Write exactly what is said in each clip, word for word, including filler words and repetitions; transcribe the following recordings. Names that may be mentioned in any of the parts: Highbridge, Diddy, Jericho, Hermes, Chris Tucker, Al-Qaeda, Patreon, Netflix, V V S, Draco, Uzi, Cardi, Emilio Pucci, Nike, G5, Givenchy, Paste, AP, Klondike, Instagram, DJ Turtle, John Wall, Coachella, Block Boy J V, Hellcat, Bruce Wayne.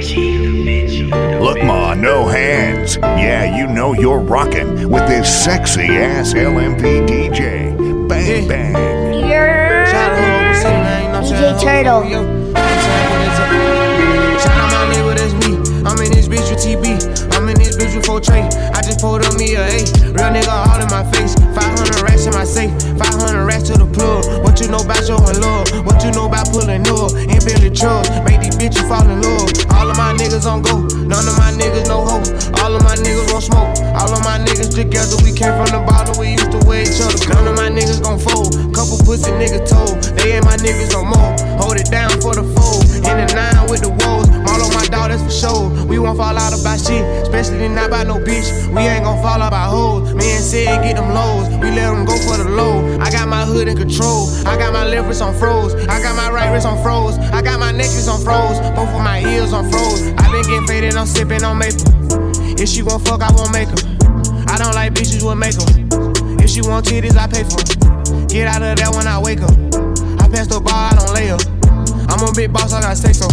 Look, ma, no hands. Yeah, you know you're rocking with this sexy ass L M P D J. Bang, bang. You're D J Turtle. I'm in this bitch with T B. I'm in this bitch with four tray. I just pulled up me a A. Real nigga all in my face. five hundred racks in my safe. five hundred racks to the plug. What you know about showing love? What you know about pulling up? Ain't barely trust. Make these bitches fall in love. All of my niggas on go. None of my niggas no hope. All of my niggas gon' smoke. All of my niggas together. We came from the bottom. We used to wear each other. None of my niggas gon' fold. Couple pussy niggas told. They ain't my niggas no more. Hold it down for the fold. In the nine with the woes. All on my dog, that's for sure. We won't fall out about shit, especially not about no bitch. We ain't gon' fall out about hoes. Me and said get them lows. We let them go for the low. I got my hood in control. I got my left wrist on froze. I got my right wrist on froze. I got my necklace on froze. Both of my ears on froze. I been getting faded, I'm sipping on maple. If she gon' fuck, I won't make her. I don't like bitches with makeup. If she want titties, I pay for it. Get out of there when I wake up. I pass the bar, I don't lay up. I'm a big boss, I gotta say so.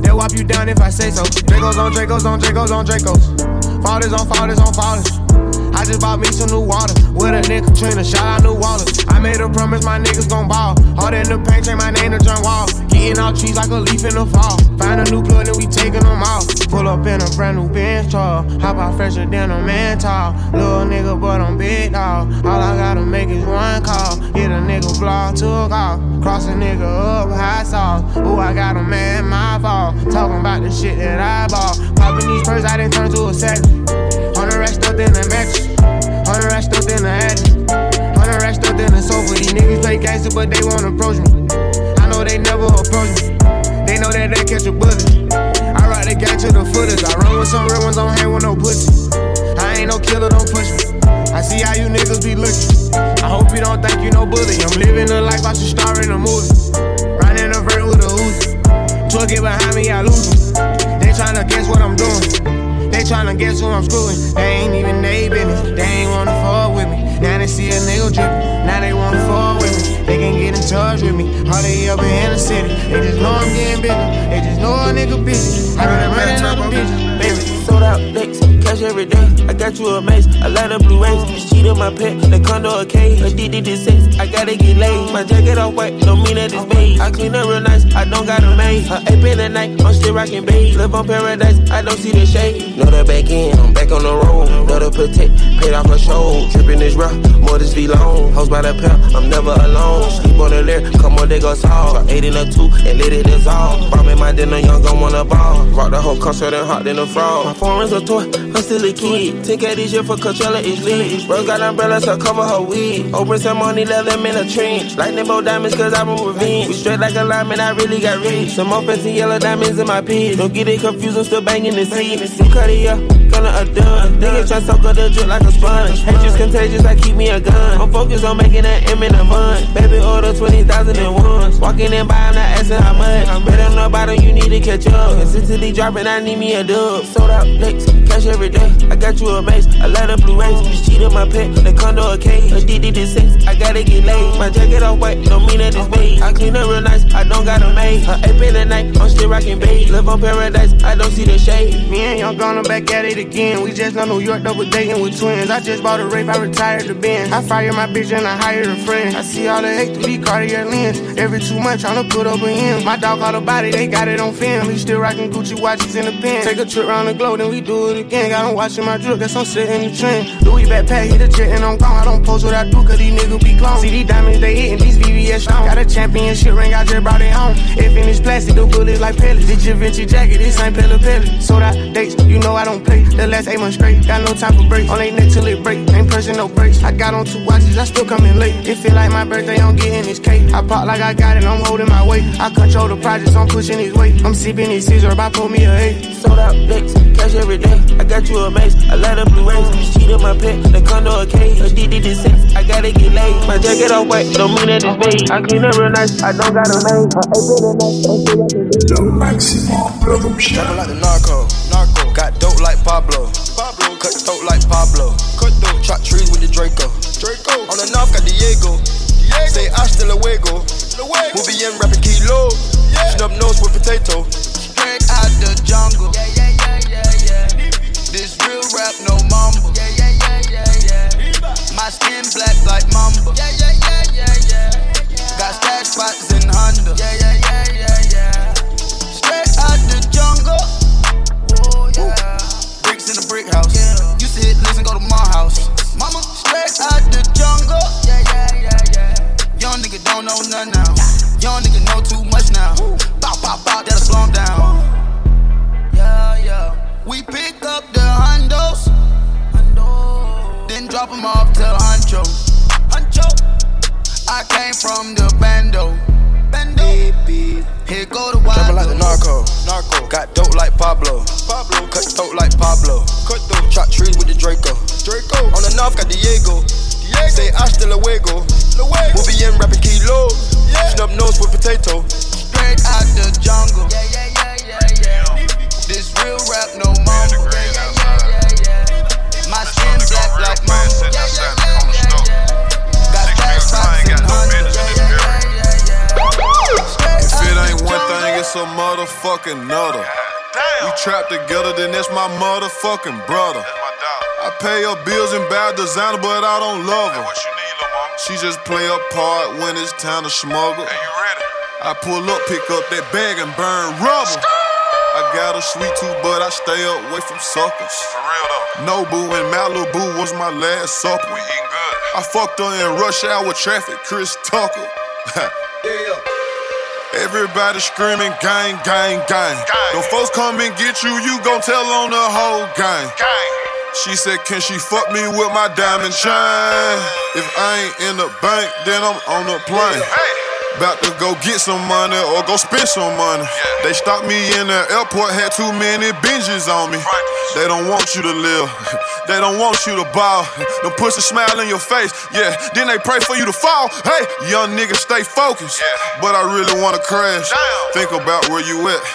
They'll wipe you down if I say so. Dracos on Dracos on Dracos on Dracos. Fathers on fathers on fathers. I just bought me some new water. With a nigga trainer, shout out new wallets. I made a promise my niggas gon' ball. Hard in the paint, change my name to John Wall. Getting out trees like a leaf in the fall. Find a new plug and we taking them off. Pull up in a brand new Benz truck. Hop out fresher than a man tall. Little nigga, but I'm big dog. All I gotta make is one call. Hit a nigga block, took off. Cross a nigga up, high sauce. Ooh, I got a man, my fault. Talking about the shit that I bought. Popping these purses, I didn't turn to a savage. Hundred racks stuffed in the mattress. Hundred racks stuffed in the attic. Hundred racks stuffed in the sofa. These niggas play gangster, but they won't approach me. I know they never approach me. They know that they catch a bullet. I rock the gang to the footers. I run with some real ones, I don't hang with no pussy. I ain't no killer, don't push me. I see how you niggas be looking. I hope you don't think you no bully. I'm living a life I should star in a movie. Riding a vert with a Uzi. Tug it behind me, I lose them. They tryna guess what I'm doing. They tryna guess who I'm screwing. They ain't even they business. They ain't wanna fuck with me. Now they see a nigga drippin', now they wanna fall with me. They can get in touch with me, hardly ever in the city. They just know I'm getting busy, they just know a nigga busy. I been running up a bitch, baby. Sold out licks, cash every day. I got you a maze, a lot of blue rays. You cheated my pet, the condo a cage. Addicted to sex, I gotta get laid. My jacket all white, don't mean that it's beige. I clean up real nice, I don't got a maid. A ape in the night, I'm still rockin' beige. Live on paradise, I don't see the shade. Know the back end, I'm back on the road. Know the protect, paid off a show. Trippin' this rock. More this be long, hoes by the pound, I'm never alone. Sleep on the lair, come on, they go soft. Eight in a two, and let it dissolve. Bombing my dinner, young gon' wanna ball. Rock the whole concert and hot in the frog. My foreign's a toy, I'm still a kid. ten K this year for Coachella, it's lit. Bro got umbrellas, so cover her weed. Open some money, left them in a trench. Lightning bolt diamonds, cause I'm a ravine. We straight like a lineman, I really got rich. Some more fancy yellow diamonds in my pits. Don't get it confused, I'm still banging the seed. You cut it up, gonna a dub. Nigga try to soak up the drip like a sponge. Hatred's contagious, I keep me a gun. I'm focused on making that M in a month. Baby order twenty thousand and one. Walking in by, I'm not asking how much. I'm better on the bottom, you need to catch up. Consistently dropping, I need me a dub. Sold out licks, cash every day. I got you a maze, a lot of blue rays. You cheated my pet, the condo a cage. Addicted to sex, I gotta get laid. My jacket all white, don't mean that it's beige. I clean up real nice, I don't got a maid. A ape in the night, I'm still rocking beige. Live on paradise, I don't see the shade. Me and y'all gonna back at it again. We just on New York double dating with twins. I just bought a rape, I retired the band. I fire my bitch and I hire a friend. I see all the hate through the Cartier lens. Every two months tryna put up a him. My dog caught a body, they got it on film. He still rockin' Gucci watches in the pen. Take a trip round the globe, then we do it again. Got him watching my drip, guess I'm sitting in the trend. Louis backpack, hit a jet and I'm gone. I don't post what I do, cause these niggas be clones. See these diamonds, they hitting these V V S on. Got a championship ring, I just brought it home. If in this plastic, the bullets like pellets. This Givenchy jacket, this ain't Pella Pella. Sold out dates, you know I don't play. The last eight months straight, got no time for breaks. On they neck till it break, ain't pressing no breaks. I got on two watches, I still coming late. It feel like my birthday, I'm getting this cake. I pop like I got it, I'm holding my weight. I control the projects, I'm pushing his weight. I'm sipping his scissor, I pull me a eight. Sold out licks, cash every day. I got you a maze, a lot of blue rays. You cheated my pet, the condo a cage. Addicted to sex, I gotta get laid. My jacket all white, don't mean that it's beige. I clean up real nice, I don't got a maid. The maximum production. Travel like the narco, narco. Got dope like Pablo, Pablo. Cut dope like Pablo, cut dope. Chop trees with the Draco. Draco. On the north got Diego, Diego. Say hasta luego, luego. We'll be in rapping kilo, yeah. Snub nose with potato. Straight out the jungle. skin black like Mamba. Yeah, yeah, yeah, yeah, yeah. Got stash spots in Honda. Yeah, yeah, yeah, yeah, yeah. Straight out the jungle. Ooh, yeah. Bricks in the brick house. Yeah. Used to hit listen, go to my house. Mama, straight out the jungle. Yeah, yeah, yeah, yeah. Young nigga don't know none now. Young nigga know too much now. Bow, bow, bow, that'll slow him down. Yeah, yeah. We pick up the hondos. Then drop him off to Huncho. Huncho. I came from the bando. Bando. Baby. Here go the wild. Trappin' like the narco. Narco. Got dope like Pablo. Pablo. Cut dope like Pablo. Cut dope. Chop trees with the Draco. Draco. On the north got Diego. Diego. Say hasta luego. Luego. We'll be in rapping kilo. Yeah. Snub nose with potato. Straight out the jungle. Yeah, yeah, yeah, yeah, yeah. This real rap no more. Yeah, yeah, yeah. My skin black like mine. Yeah, yeah, yeah, yeah. Got cash pots in Honda. If it ain't one thing, it's a motherfucking another. We trapped together, then that's my motherfucking brother. I pay her bills in bad designer, but I don't love her. She just play her part when it's time to smuggle. I pull up, pick up that bag and burn rubber. I got a sweet tooth, but I stay away from suckers. For real though. Nobu and Malibu was my last supper. We eating good. I fucked her in rush hour traffic, Chris Tucker. Yeah. Everybody screaming, gang, gang, gang. Gang. The folks come and get you, you gon' tell on the whole gang. Gang. She said, can she fuck me with my diamond chain? If I ain't in the bank, then I'm on the plane. Hey. About to go get some money or go spend some money. Yeah. They stopped me in the airport, had too many binges on me. Right. They don't want you to live. They don't want you to ball. Them push a smile in your face. Yeah, then they pray for you to fall. Hey, young nigga, stay focused. Yeah. But I really wanna crash. Damn. Think about where you at. Okay.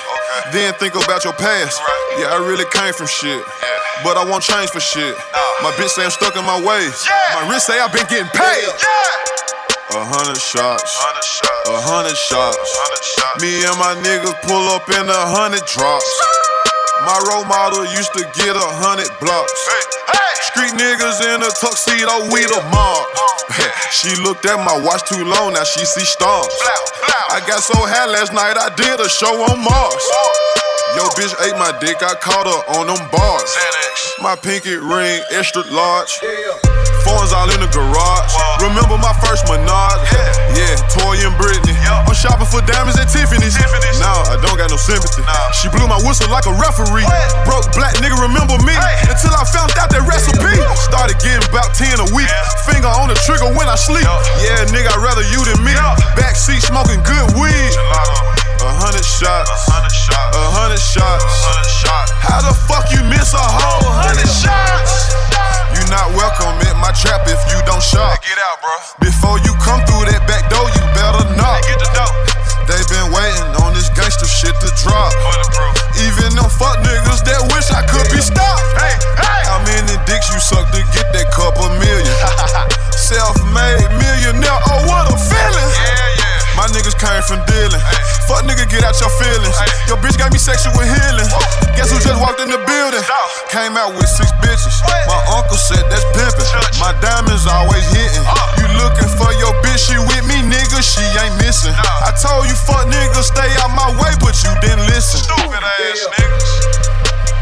Then think about your past. Right. Yeah, I really came from shit. Yeah. But I won't change for shit. Nah. My bitch say I'm stuck in my ways. Yeah. My wrist say I've been getting paid. Yeah. Yeah. A hundred shots, a hundred shots. Me and my niggas pull up in a hundred drops. My role model used to get a hundred blocks. Street niggas in a tuxedo, we the mob. She looked at my watch too long, now she see stars. I got so high last night, I did a show on Mars. Yo bitch ate my dick, I caught her on them bars. My pinky ring, extra large. Phones all in the garage. Whoa. Remember my first Menage? Yeah, yeah, Toy and Britney. Yo. I'm shopping for diamonds at Tiffany's. Tiffany's. Nah, I don't got no sympathy. Nah. She blew my whistle like a referee. What? Broke black nigga, remember me? Hey. Until I found out that recipe. Yeah. Started getting about ten a week. Yeah. Finger on the trigger when I sleep. Yo. Yeah, nigga, I'd rather you than me. Yo. Backseat smoking good weed. A hundred shots. A hundred shots. A hundred shots. shots. How the fuck you miss a whole hundred shots? You not welcome at my trap if you don't shop. Hey, get out, bro. Before you come through that back door, you better knock. Hey, get the dope. They been waiting on this gangster shit to drop. Even them fuck niggas that wish I could be stopped. Hey, hey. How many dicks you suck to get that couple million? Self-made millionaire, oh what a feeling. Yeah, yeah. My niggas came from dealing. Hey. Fuck nigga, get out your feelings. Hey. Your bitch got me sexual healing. Whoa. Guess who just walked in the building? No. Came out with six bitches. What? My uncle said that's pimping. Church. My diamonds always hitting. Uh. You looking for your bitch, she with me, nigga, she ain't missing. No. I told you fuck nigga, stay out my way, but you didn't listen. Stupid ass yeah. niggas.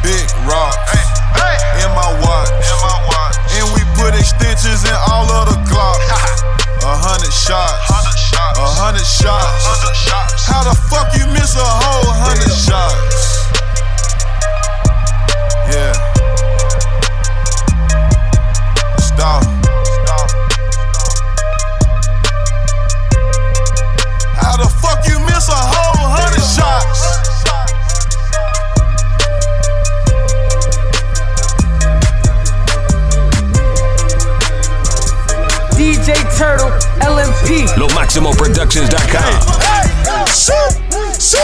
Big rocks. Hey. Hey. In my watch. In my watch. And we put extensions in all of the Glocks. A hundred shots, a hundred shots. How the fuck you miss a whole hundred shots? Yeah. Stop. How the fuck you miss a whole hundred shots? D J Turtle, L M P. Low Maximo Productions dot com. Hey, hey, shoot, shoot,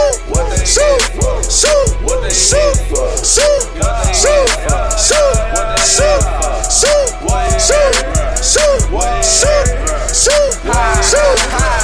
shoot, shoot, shoot, shoot, shoot, shoot, shoot, shoot, shoot,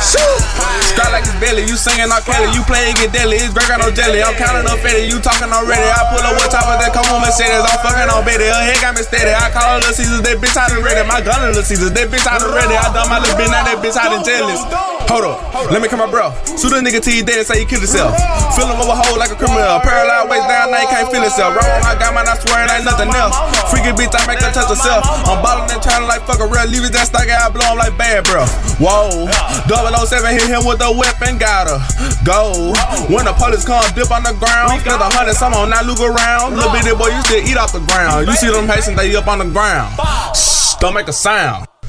shoot. Start like a belly, you sing banging on Kelly. You playing get deadly. It's Draco no jelly. I'm counting up Fetty. You talking already. I pull up what top of that. Come on Mercedes. I'm fucking on Betty. Her head got me steady. I call her Lil Caesars. That bitch out of ready. My gun in Lil Caesars. That bitch out of ready. I done my little bitch. Now that bitch out of jealous. Hold up, Hold let up. me come my bro. Shoot a nigga till you dead and say you killed yourself. Fill him over hole like a criminal. Paralyzed waist down, now you can't feel yourself. Wrong, I got mine, I swear it ain't nothing else. Freaky bitch, I make her touch herself. I'm ballin' and trying to like fuck a real. Leave it that stock, I blow him like bad, bro. Whoa, double oh seven hit him with a weapon, gotta go. When the police come, dip on the ground. Cause the hundred, some on not look around. Little bitty boy, you still eat off the ground. You see them Haitians, they up on the ground. Shh, don't make a sound.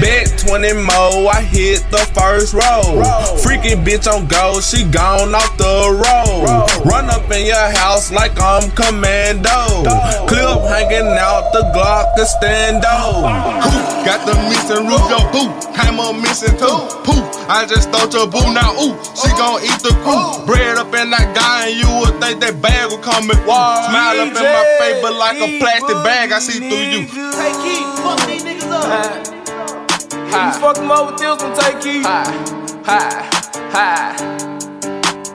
bet twenty mo, I hit the first roll. Freaky bitch on go, she gone off the road. Run up in your house like I'm commando. Clip hanging out, the Glock is stando. Got the missing roof, yo boo. Came up missing too. Poof, I just thought your boo now. Ooh, she gon' eat the crew. Bread up in that guy, and you would think that bag would come and whoa. Smile up in my face, but like a plastic bag, I see through you. Take key, fuck these niggas up. Hi. Hi. You fuck them up with this and take key. Hi, hi, hi.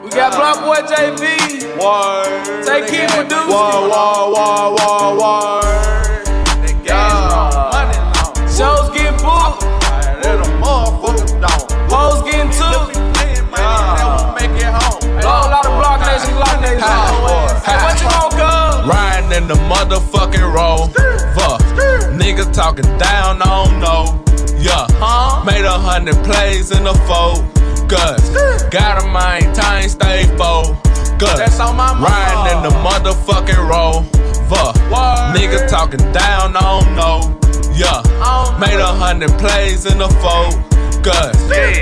We got Block Boy J V. Word. Take key with dudes. Word, word, word, word, word. Shows getting booked. Let them motherfuckers down. Hoes getting took. That won't make it home. A whole lot of Block Nation, Block Nation. Hey, what you gon' call? Riding in the motherfucking road. Fuck. Niggas talking down, I don't know. Yeah. Huh? Made a hundred plays in the fold. Cuz. Got a mind, time, stay full. Cuz. That's on my mind. Riding in the motherfucking road. Fuck. Niggas talking down, I don't know. Yeah, made a hundred plays in the fold. Cuz,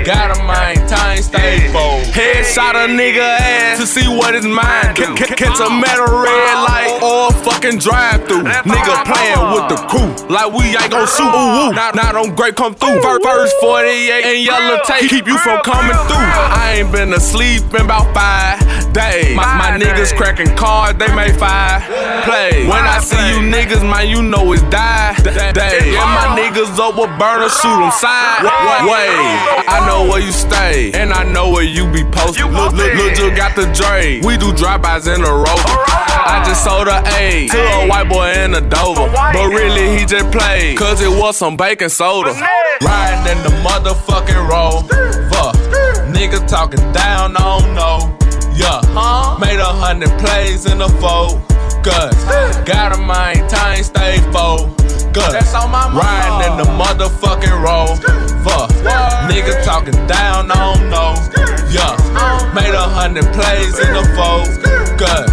got a mind, time stay full. Headshot a nigga ass to see what his mind do. Catch a metal red light or fucking drive through. Nigga playing with the crew like we ain't gon' shoot. Ooh, ooh. Now don't great come through. First forty-eight and yellow tape keep you from coming through. I ain't been asleep in about five days. My, my niggas cracking cards, they made five plays. When I see you niggas, man, you know it's die day. And my niggas up with burner, shoot them side way. I know where you stay, and I know where you be posted. Look, look, look, you got the Dre. We do drive-bys in a row. I just sold a A to a white boy in a Dover, but really he just played, cause it was some baking soda. Riding in the motherfucking road. Fuck, niggas talking down, I don't know. Yeah, made a hundred plays in the fold. Cuz, got a mind, time stay full. That's on my mind. Riding in the motherfucking road. Fuck. Niggas talking down, I don't know. Yeah. Made a hundred plays in the fold. Cuz,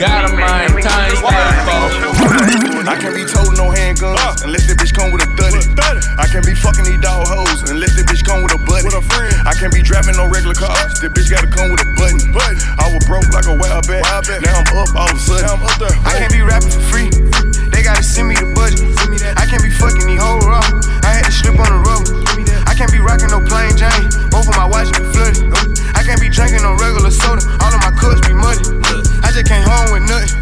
got a mind, time stay full. I can't be told no handguns unless this bitch come with a duddy. I can't be fucking these dog hoes unless this bitch come with a buddy. I can't be driving no regular cars. This bitch gotta come with a button. I was broke like a wild bat. Now I'm up all of a sudden. I can't be rapping for free. They gotta send me the budget. I can't be fucking these hoes up. I had to slip on the road. I can't be rocking no plain Jane. Both of my watches be flooded. I can't be drinking no regular soda. All of my cups be muddy. I just came home with nothing.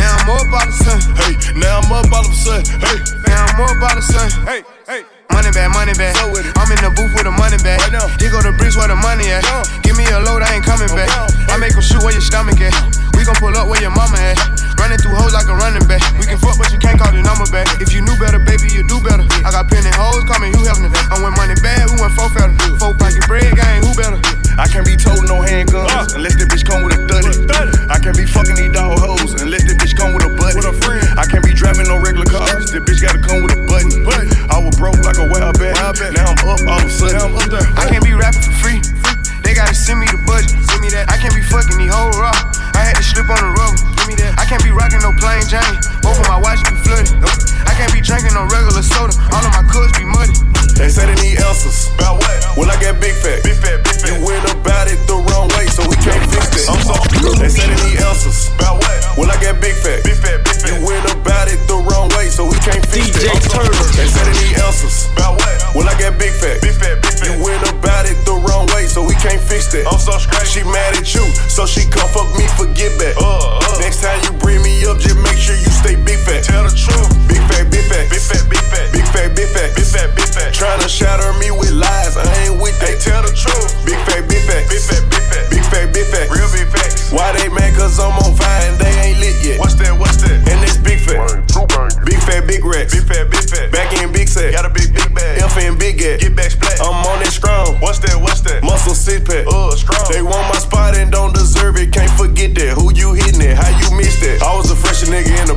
Now I'm up all of a sudden. Hey, now I'm up all of a sudden. Hey, now I'm up all of a sudden. Hey, hey. Money bag, money bag. I'm in the booth with a money bag. Here go the bricks where the money at. Give me a load, I ain't coming back. I make them shoot where your stomach at. We gon' pull up where your mama at. Running through hoes like a running back. We can fuck, but you can't call the number back. If you knew better, baby, you do better. I got pin and hoes, call me Hugh Hefner. I went money bad, who went four fatter? Four pocket bread, gang, who better? I can't be told no handguns uh, unless this bitch come with a duddy. I can't be fucking these dog hoes unless this bitch come with a buddy. With a friend. I can't be driving no regular cars. This bitch gotta come with a button. But I was broke like a wild bat. Now I'm up all of a sudden. Now I'm up there. I can't be rapping for free. They gotta send me the budget. Send me that. I can't be fucking these hoes raw. I had to slip on the rubber. I can't be rocking no plain Jane. Both of my watches be flooded. I can't be drinking no regular soda. All of my cups be muddy. They say they need answers. About what? Well, I got big fat. Big fat, big fat. You went about it the wrong way, so we can't fix that. I'm sorry. They say they need answers. About what? Well, I got big fat. Big fat, big fat. You went about it the wrong way, so we can't fix that. D J Turtle. They say they need answers. About what? Well, I got big fat. Big fat, big fat. You went about it the wrong way, so we can't fix that. I'm so straight. She mad at you, so she come for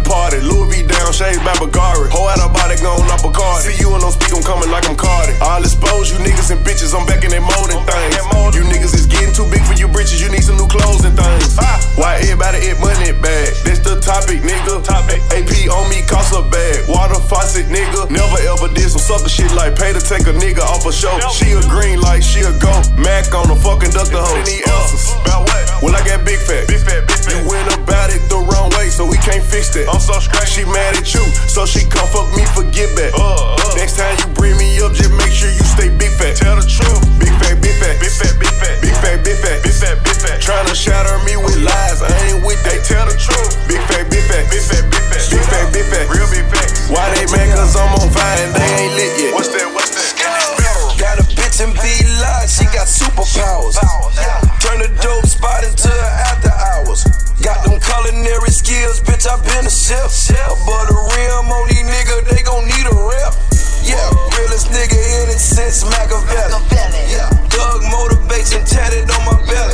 party. Louis V down, shade by Bulgari. Whole out of body gone up a card. See you and don't speak, I'm coming like I'm Cardi. I'll expose you niggas and bitches, I'm back in that mode and things. You niggas is getting too big for you britches, you need some new clothes and things. Why everybody eat money bag? That's the topic, nigga. Topic. A P on me, cost a bag. Water faucet, nigga. Never ever did some sucker shit like pay to take a nigga off a show. She a green light, she a go. Mac on the fucking duck the hoe. Any answers? About what? Well, I got big facts. Big fat, big fat. You went about it the wrong way, so we can't fix that. I'm so straight. She mad at you, so she come fuck me for get back. Uh, uh. Next time you bring me up, just make sure you stay big fat. Tell the truth. Big fat, big fat. Big fat, big fat. Big fat, big fat. Big fat, big fat. Tryna shatter me with lies, I ain't with that. Tell the truth. Big fat, big fat. Big fat, big fat. Big fat, big fat. Real big facts. Why they mad? Cause I'm on fire and they ain't lit yet. What's that? What's that? Got a bitch in V-Lodge, she got superpowers. Turn the dope spot into after hours. Got them culinary skills, bitch, I been a chef. But a rim on these niggas, they gon' need a rep. Yeah, realest nigga in it since Machiavelli. Yeah, thug motivation tatted on my belly.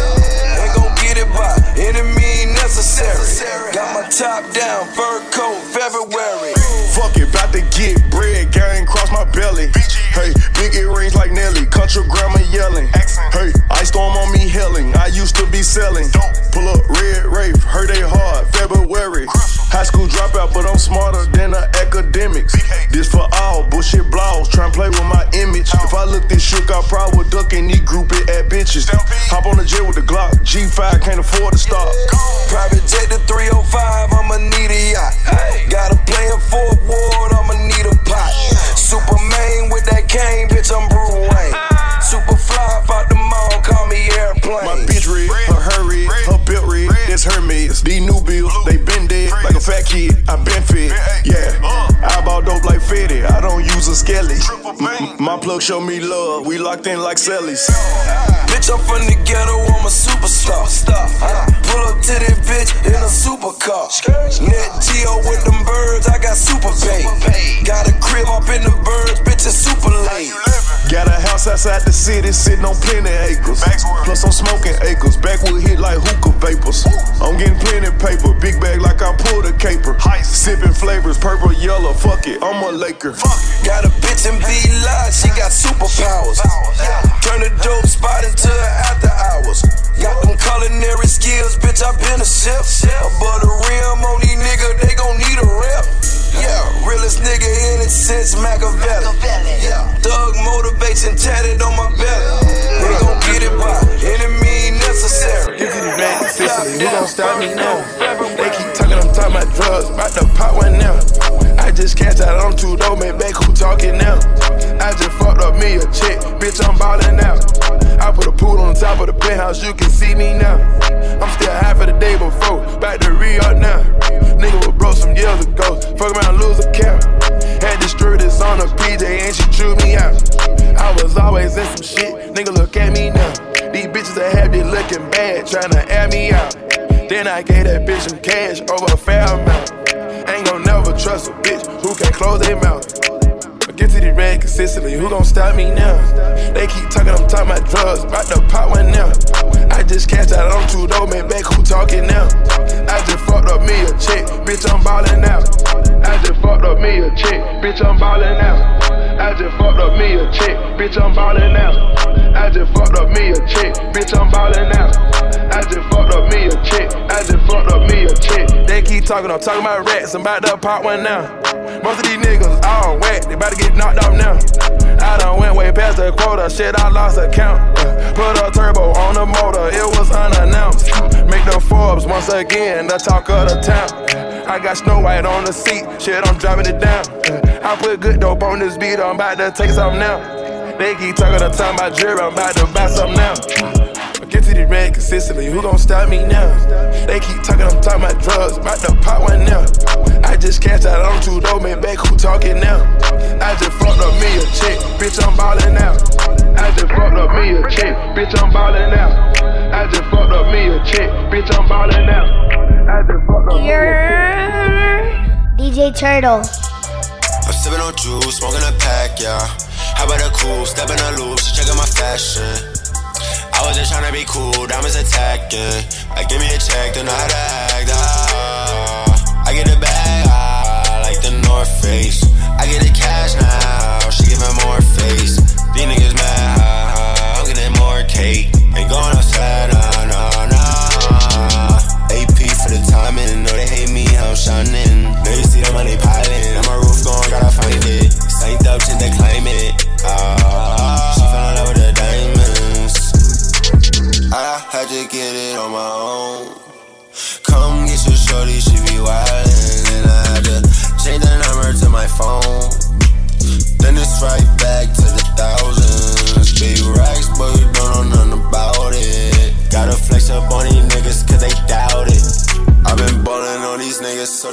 Ain't gon' get it by any means necessary. Got my top down, fur coat, February. Fuck it, bout to get bread, gang, cross my belly. Hey, big earrings like Nelly, country grandma yelling. Hey, ice storm on me helling, I used to be selling. Pull up red rave, hurt they hard, February. High school dropout, but I'm smarter than the academics. This for all, bullshit blogs, tryna play with my image. If I look this shook, I probably would duck and knee group it at bitches. Hop on the jet with the Glock, G five, can't afford to stop. Private jet to three oh five, I'ma need a yacht. Got a plan for a ward, I'ma need a pot. Superman with that cane, bitch, I'm Bruce Wayne. Super fly, out the mall, call me airplane. My bitch red, her hurry, her built red, that's Hermes. These new bills, they been dead like a fat kid, I been fit. Yeah, I bought dope like Fetty, I don't use a skelly. My plug show me love, we locked in like sellies. Bitch, I'm from the ghetto, I'm a superstar. Pull up to this bitch in a supercar. Net Geo with them birds, I got super pay. Got a crib up in the birds, bitch, it's super late. Got a house outside the city, sitting on plenty acres. Plus I'm smoking acres, backwood hit like hookah vapors. I'm getting plenty paper, big bag like I pulled a caper. Sipping flavors, purple, yellow, fuck it, I'm a Laker. Got a bitch in V-Lodge, she got superpowers. Turn the dope spot into after hours. Got them culinary skills, bitch, I been a chef. But a rim on these niggas, they gon' need a rep. Yeah, realest nigga in it since Machiavelli. Yeah, thug motivation tatted on my belly. We gon' get it by any means necessary. This is back to Sicily, who gon' stop me now? They keep talking, I'm talking about drugs, about to pop one now. I just cashed out on two though, man, back who talking now? I just fucked up me a chick, bitch, I'm ballin' out. I put a pool on top of the penthouse, you can see me now. I'm still high for the day before, back to Rio now. Nigga was broke some years ago, fuck around, lose a count. Had distributors on a P J and she chewed me out. I was always in some shit, nigga look at me now. These bitches that have me looking bad, tryna air me out. Then I gave that bitch some cash over a fair amount. Ain't gon' never trust a bitch who can close their mouth. Get to the red consistently, who gon' stop me now? They keep talking, I'm talking about drugs, about to pop one now. I just cashed out on two though, man, back who talking now? I just fucked up me a chick, bitch, I'm ballin' out. I just fucked up me a chick, bitch, I'm ballin' out. I just fucked up me a chick, bitch, I'm ballin' out. I just fucked up me a chick, bitch, I'm ballin' out. I just fucked up me a chick, I just fucked up me a chick. They keep talking, I'm talking about rats, I'm about to pop one now. Most of these niggas all whack, they about to get knocked off now. I done went way past the quota, shit, I lost account. Uh, put a turbo on the motor, it was unannounced. Make the Forbes once again, the talk of the town. I got Snow White on the seat, shit, I'm driving it down. Uh, I put good dope on this beat, I'm about to take some now. They keep talking the time about jewelry, I'm about to buy some now. Get to the red consistently, who gon' stop me now? They keep talking, I'm talking about drugs, about to pop one now. I just cashed out on two though, man, back who talking now? I just fucked up me a chick, bitch, I'm ballin' out. I just fucked up me a chick, bitch, I'm ballin' out. I just fucked up me a chick, bitch, I'm ballin' out. I just fucked up me a chick. D J Turtle. I'm sippin' on juice, smoking a pack, yeah. How about a cool, steppin' a loop, she checkin' my fashion. I was just tryna be cool, diamonds attacking. Like, give me a check, don't know how to act. Ah, I get a bag.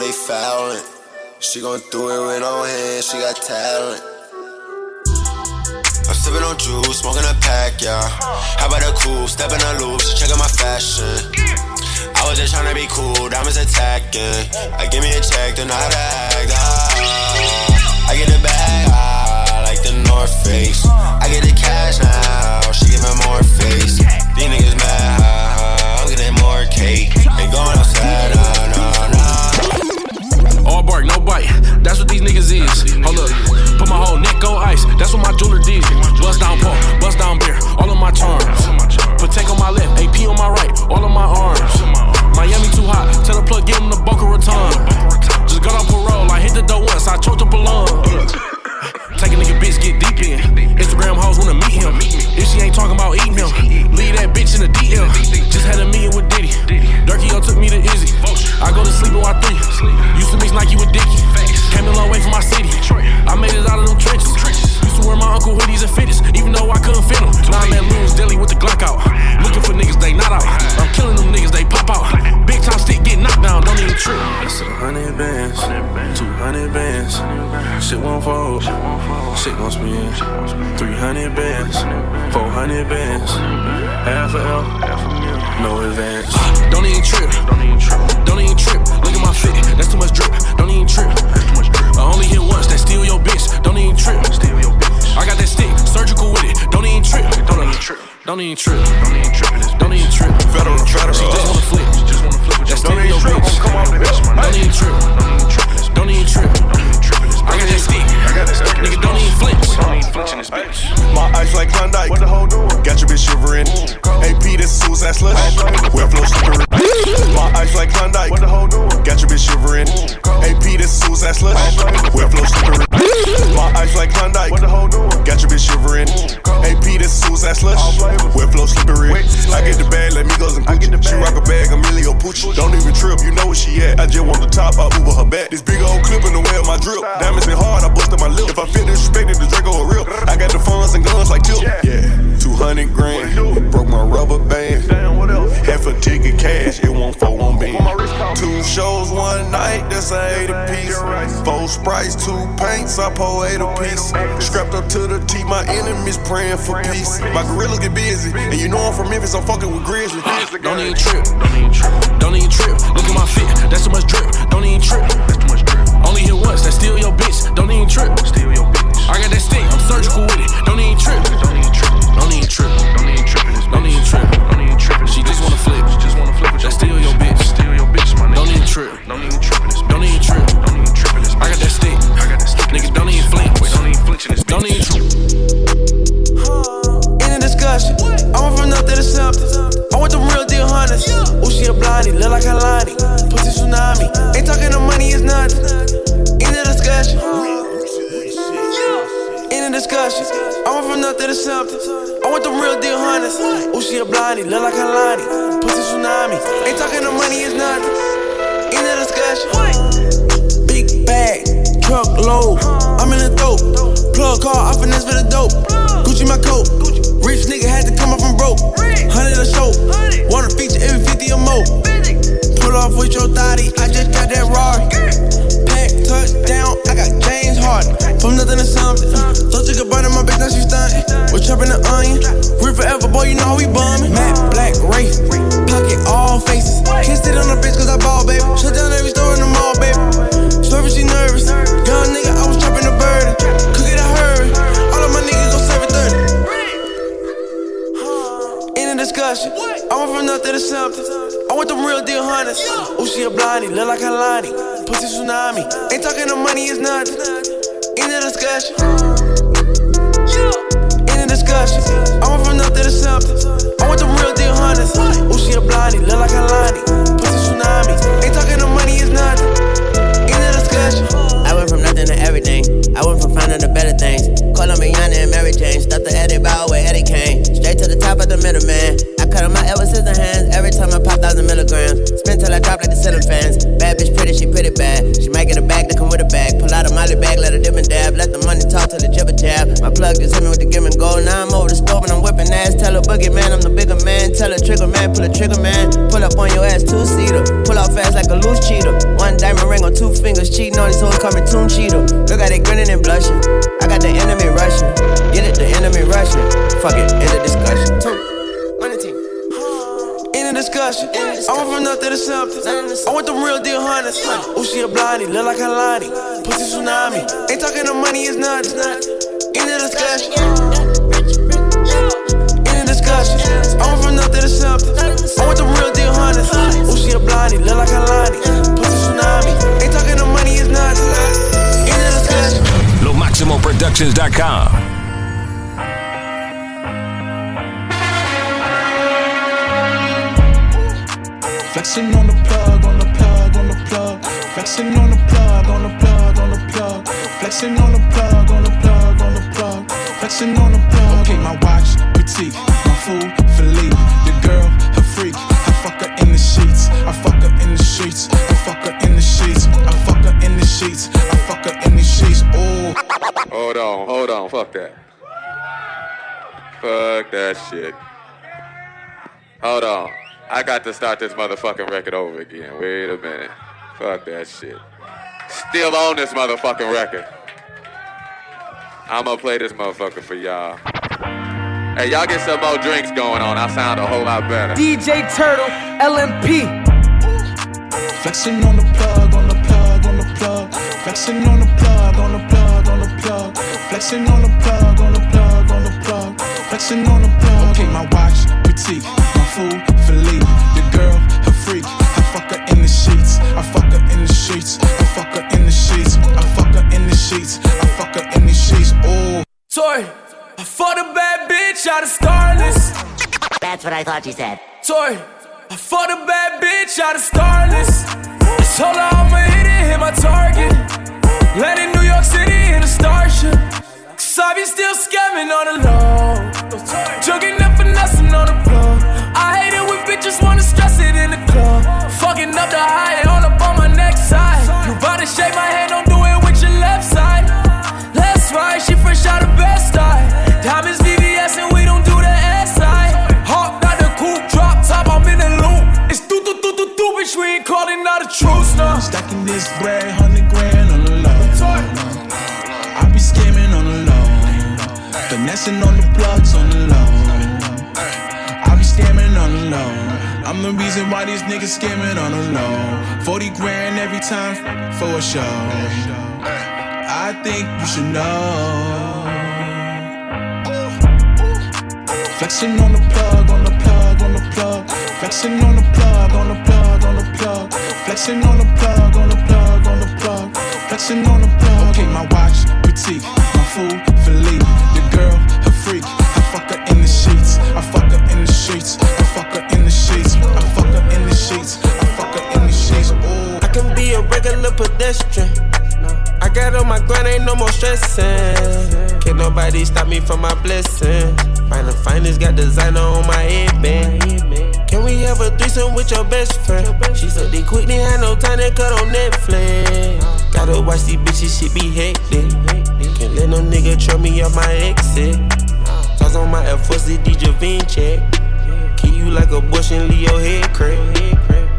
they fouling. She gon' do it with no hands, she got talent. I'm sippin' on juice, smoking a pack, y'all. How about a coupe, step in a loop, she checkin' my fashion. I was just tryna be cool, diamonds attacking. I give me a check, then I act. Ah, I get the bag, ah, like the North Face. I get the cash now, she giving more face. These niggas mad, ah, I'm getting more cake. Ain't going outside, nah, nah, nah. All bark, no bite, that's what these niggas is. Hold up, put my whole neck on ice, that's what my jeweler did. Bust down pump, bust down beer, all of my charms. Protect on my left, A P on my right, all of my arms. Miami too hot, tell the plug, give him the Boca Raton. Just got on parole, I hit the door once, I choked up a lung. Take a nigga bitch, get deep in. Instagram hoes wanna meet him. If she ain't talking about eating him, leave that bitch in the D M. Just had a meeting with Diddy. Durkio took me to Izzy. I go to sleep on Y three. Used to mix Nike with Dickie. Came a long way from my city. I made it out of them trenches. Used to wear my uncle hoodies and fitties, even though I couldn't fit them. Now I'm at Louis Deli with the Glock out. Looking for niggas, they not out. I'm killing them niggas, they pop out. Big time stick get knocked down, don't even trip. I said a hundred bands, two hundred bands. Shit won't fold, shit gon' spin. Three hundred bands, four hundred bands. Half a L, no advance. Don't even trip, don't even trip. Look at my fit, that's too much drip. Don't even trip, I only hit once, that steal your bitch. Don't even trip, I got that stick, surgical with it. Don't even trip, don't even trip. Don't even trip, don't even trip, don't even trip. Federal trap, she just wanna flip, she just wanna flip. That's don't even trip, don't even trip, don't even trip. I got that stick, nigga, don't even flinch, don't even flinch in this bitch. My eyes like Klondike, what the whole door? Got your bitch shivering. A P, that's Zeus, that's slush. Where flow slippery. My eyes like Klondike, what the whole door? Got your bitch shivering. A P, that's Zeus, that's slush. Where flow slippery. My eyes like Klondike, what the whole door? Got your bitch shivering. A P, that's Zeus, that's slush. Wet flow slippery. I get the bag, let me go some Gucci. She rock a bag, Emilio Pucci. Don't even trip, you know where she at. I just want the top, I Uber her back. This big old clip in the way of my drip. Diamonds been hard, I busted my lip. If I feel disrespected, the Draco a real. I got the funds and guns like Till. Yeah, two hundred grand. Broke my rubber band. Half a ticket cash, it won't fold on me. Two shows, one night, that's an eight apiece. Four sprites, two paints, I pour eight apiece. Strapped up to the T, my enemies praying for peace. My gorillas get busy, and you know I'm from Memphis, I'm fucking with Grizzly. Don't even trip, don't even trip. Look at my fit, that's too much drip. Don't even trip, only hit once, that steal your bitch. Don't even trip, I got that stick, I'm surgical with it. Don't even trip, don't even trip, don't even trip, don't even trip, don't even trip. She just wanna flip, she just wanna flip. That steal your bitch, steal your bitch, my nigga. Don't even trip, don't even trip, don't even trip, don't even trip. I got that stick, I got that stick. Niggas don't even flinch, don't even flinch in this bitch. Don't even trip. I'm from nothing to something. I want them real deal hunters. Ooh, she a blondie, look like Halani. Pussy tsunami. Ain't talking no money, it's nothing. End of discussion. End of discussion. I went from nothing to something. I want them real deal hunters. Ooh, she a blondie, look like Halani. Pussy tsunami. Ain't talking no money, it's nothing. End of discussion. Big bag, truck load. I'm in the dope. Plug car, I finesse for the dope. Gucci my coat. Rich nigga had to come up from broke. Hundred a show. Want a feature every fifty or more. Pull off with your thotty, I just got that Rari. Pack, touchdown, I got James Harden. From nothing to something. So took a bite of my bitch, now she stuntin'. We're chopping the onion. We're forever, boy, you know how we bummin'. Matte, black, race, pocket all faces. Can't sit on a bitch cause I ball, baby. Shut down every store in the mall, baby. Serving, she nervous. Young nigga, I was chopping the bird. Cook it, I heard. All of my niggas gon' serve it thirty. Discussion. I went from nothing to something. I want them real deal hunters. Ooh, she a blondie, look like Halani. Pussy tsunami. Ain't talking no money, it's nothing. End of discussion. End of discussion. I went from nothing to something. I want them real deal hunters. Ooh, she a blondie, look like Halani. Pussy tsunami. Ain't talking no money, it's nothing. End of discussion. I went from nothing to everything. I went from finding the better things. Calling me Yana and Mary Jane. Stuff the Eddie Bow where Eddie came. Straight to the top of the middle, man. I cut on my elbow scissor hands. Every time I pop thousand milligrams. Spin till I drop like the ceiling fans. Bad bitch pretty, she pretty bad. She might get a bag to come with a bag. Pull out a molly bag, let her dip and dab. Let the money talk till the jibber jab. My plug just hit me with the give and go. Now I'm over the stove and I'm whipping ass. Tell her boogie man, I'm the bigger man. Tell her trigger man, pull a trigger man. Pull up on your ass two-seater. Pull off fast like a loose cheetah. One diamond ring on two fingers, cheating on these hoes, coming tomb cheetah. Look at they grinning and blushing. I got the enemy rushing. Get it, the enemy rushing. Fuck it, end of discussion. Two, one and two. Discussion. I went from nothing to something. I want the real deal, honey. Oh, she a blondie, look like Halani. Pussy tsunami. Ain't talking no money, it's not. End of discussion. End of discussion. I went from nothing to something. I want the real deal, honey. Oh, she a blondie, look like Halani. Pussy tsunami. Ain't talking no money, it's not. End of discussion. Low Maximo Productions dot com. Flexing on the plug, on the plug, on the plug. Flexing on the plug, on the plug, on the plug. Flexing on the plug, on the plug, on the plug. Flexing on the plug. Okay, my watch, petite. My food, Philippe. The girl, her freak. I fuck her in the sheets. I fuck her in the sheets. I fuck her in the sheets. I fuck her in the sheets. I fuck her in the sheets. Ooh. Hold on, hold on. Fuck that. Fuck that shit. Hold on. I got to start this motherfucking record over again. Wait a minute. Fuck that shit. Still on this motherfucking record. I'm gonna play this motherfucker for y'all. Hey, y'all get some more drinks going on. I sound a whole lot better. D J Turtle, L M P. Flexing on the plug, on the plug, on the plug. Flexing on the plug, on the plug, on the plug. Flexing on the plug, on the plug, on the plug. Flexing on the plug. Okay, my watch, petite. My food, Philippe. The girl, her freak. I fuck her in the sheets. I fuck her in the sheets. I fuck her in the sheets. I fuck her in the sheets. I fuck her in the sheets. Ooh. Tori, I fought a bad bitch out of Starless. That's what I thought you said. Tori, I fought a bad bitch out of Starless. I told her I'ma hit it, hit my target. Landing New York City in a starship. Cause I be still scamming on the low. Jugging up for nothing on the floor. I hate it when bitches wanna stress it in the club. Fucking up the high, all up on my neck side. You bout to shake my hand, don't do it with your left side. Left right, she fresh out of Best Eye. Diamonds V V S and we don't do the S I. Hawk out the coupe, drop top, I'm in the loop. It's do do do do do, bitch, we ain't calling out a truce now. Stacking this bread, hundred grand on the low. I be skimming on the low. Finessing on the plugs on the low. I be scamming on the low. I'm the reason why these niggas scamming on the low. forty grand every time for a show. I think you should know. Flexing on the plug, on the plug, on the plug. Flexing on the plug, on the plug, on the plug. Flexing on the plug, on the plug, on the plug. Flexing on the plug. Okay, my watch, petite. My food, Philippe. The girl, her freak. I fuck her in the sheets. I fuck her in the sheets. I fuck her in the sheets. I fuck her in the sheets. I fuck her in the sheets. Ooh. I can be a regular pedestrian. I got on my grind, ain't no more stressing. Can't nobody stop me from my blessing. Find the finest, got designer on my headband. Can we have a threesome with your best friend? She so they quick, they had no time to cut on Netflix. Gotta watch these bitches, shit be hectic. Can't let no nigga trip me up my exit. Toss on my F four D J Givenchy. Kill you like a bush and leave your head crack.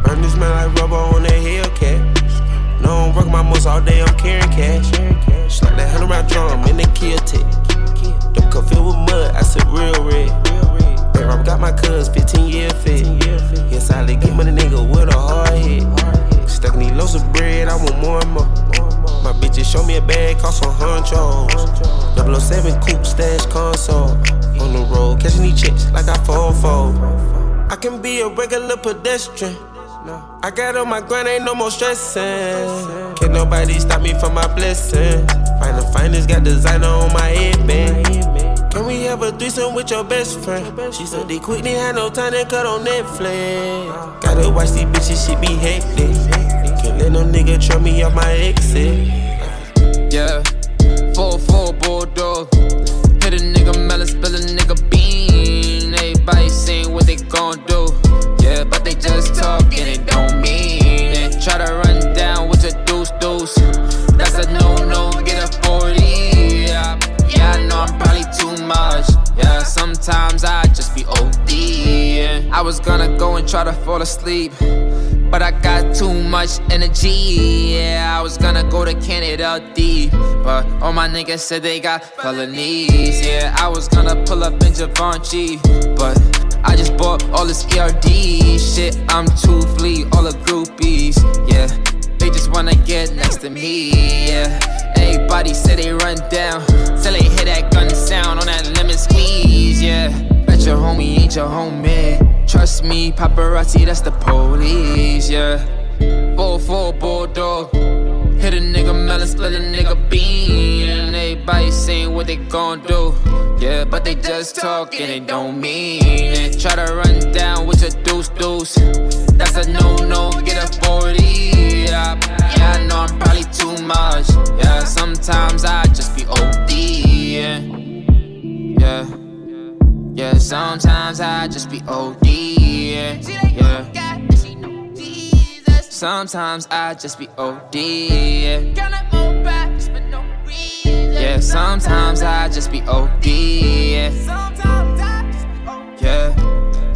Burn this man like rubber on that Hellcat. No, I'm working my muscle all day, I'm carrying cash. Slap that hundred round drum in the kill tech. Them cup filled with mud, I said real red. I got my cuz, fifteen year fit. Yes, I like game with a nigga with a hard hit. Stuck in these loaves of bread, I want more and more. My bitches show me a bag, cost some honchos. double oh seven coupe, stash console. On the road, catching these chicks like I four four. I can be a regular pedestrian. I got on my grind, ain't no more stressing. Can't nobody stop me from my blessing. Find the finest, got designer on my headband. Can we have a threesome with your best friend? She said they quick, they had no time to cut on Netflix. Gotta watch these bitches, shit be hectic. Can't let no nigga trip me off my exit. Yeah, four four Bulldog. Hit a nigga melon, spill a nigga bean. Everybody seen what they gon' do. Yeah, but they just talk and it don't mean it. Try to run down with your deuce deuce. That's a no-no, get a forty. Yeah, I know I'm probably too much. Yeah, sometimes I just be O D. I was gonna go and try to fall asleep. but I got too much energy. Yeah, I was gonna go to Canada deep, but all my niggas said they got felonies. Yeah, I was gonna pull up in Givenchy, but I just bought all this E R D shit. I'm too flea, all the groupies, yeah, they just wanna get next to me, yeah. Everybody said they run down till they hear that gun sound on that lemon squeeze, yeah. Bet your homie ain't your homie, trust me, paparazzi, that's the police, yeah. four four bulldog, hit a nigga melon, split a nigga bean, and everybody saying what they gon' do, yeah, but they just talk and they don't mean it. Try to run down with your deuce deuce, that's a no-no, get a forty up. Yeah, I know I'm probably too much, yeah, sometimes I just be O D, yeah. Yeah, yeah, sometimes I just be O D, yeah, yeah. Sometimes I just be O D, yeah. Sometimes I just be O D, yeah.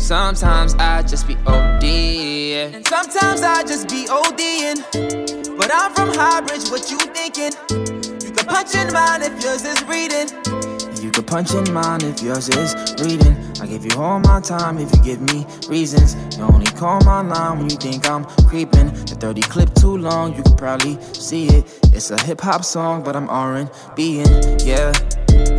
Sometimes I just be O D, yeah. And sometimes I just be ODing. But I'm from Highbridge, what you thinking? You can punch in mine if yours is reading. You can punch in mine if yours is reading. I give you all my time if you give me reasons. You only call my line when you think I'm creeping. The thirty clip too long, you can probably see it. It's a hip hop song, but I'm R and B-ing, yeah.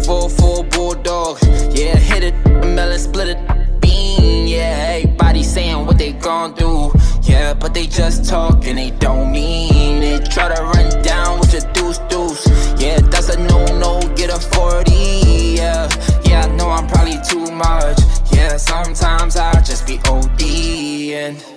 four four bulldog, yeah, hit it, melon split it, bean, yeah. Everybody saying what they gon' do, yeah, but they just talk and they don't mean it. Try to run down with your deuce deuce, yeah, that's a no-no, get a forty, yeah. Yeah, I know I'm probably too much, yeah, sometimes I just be ODing.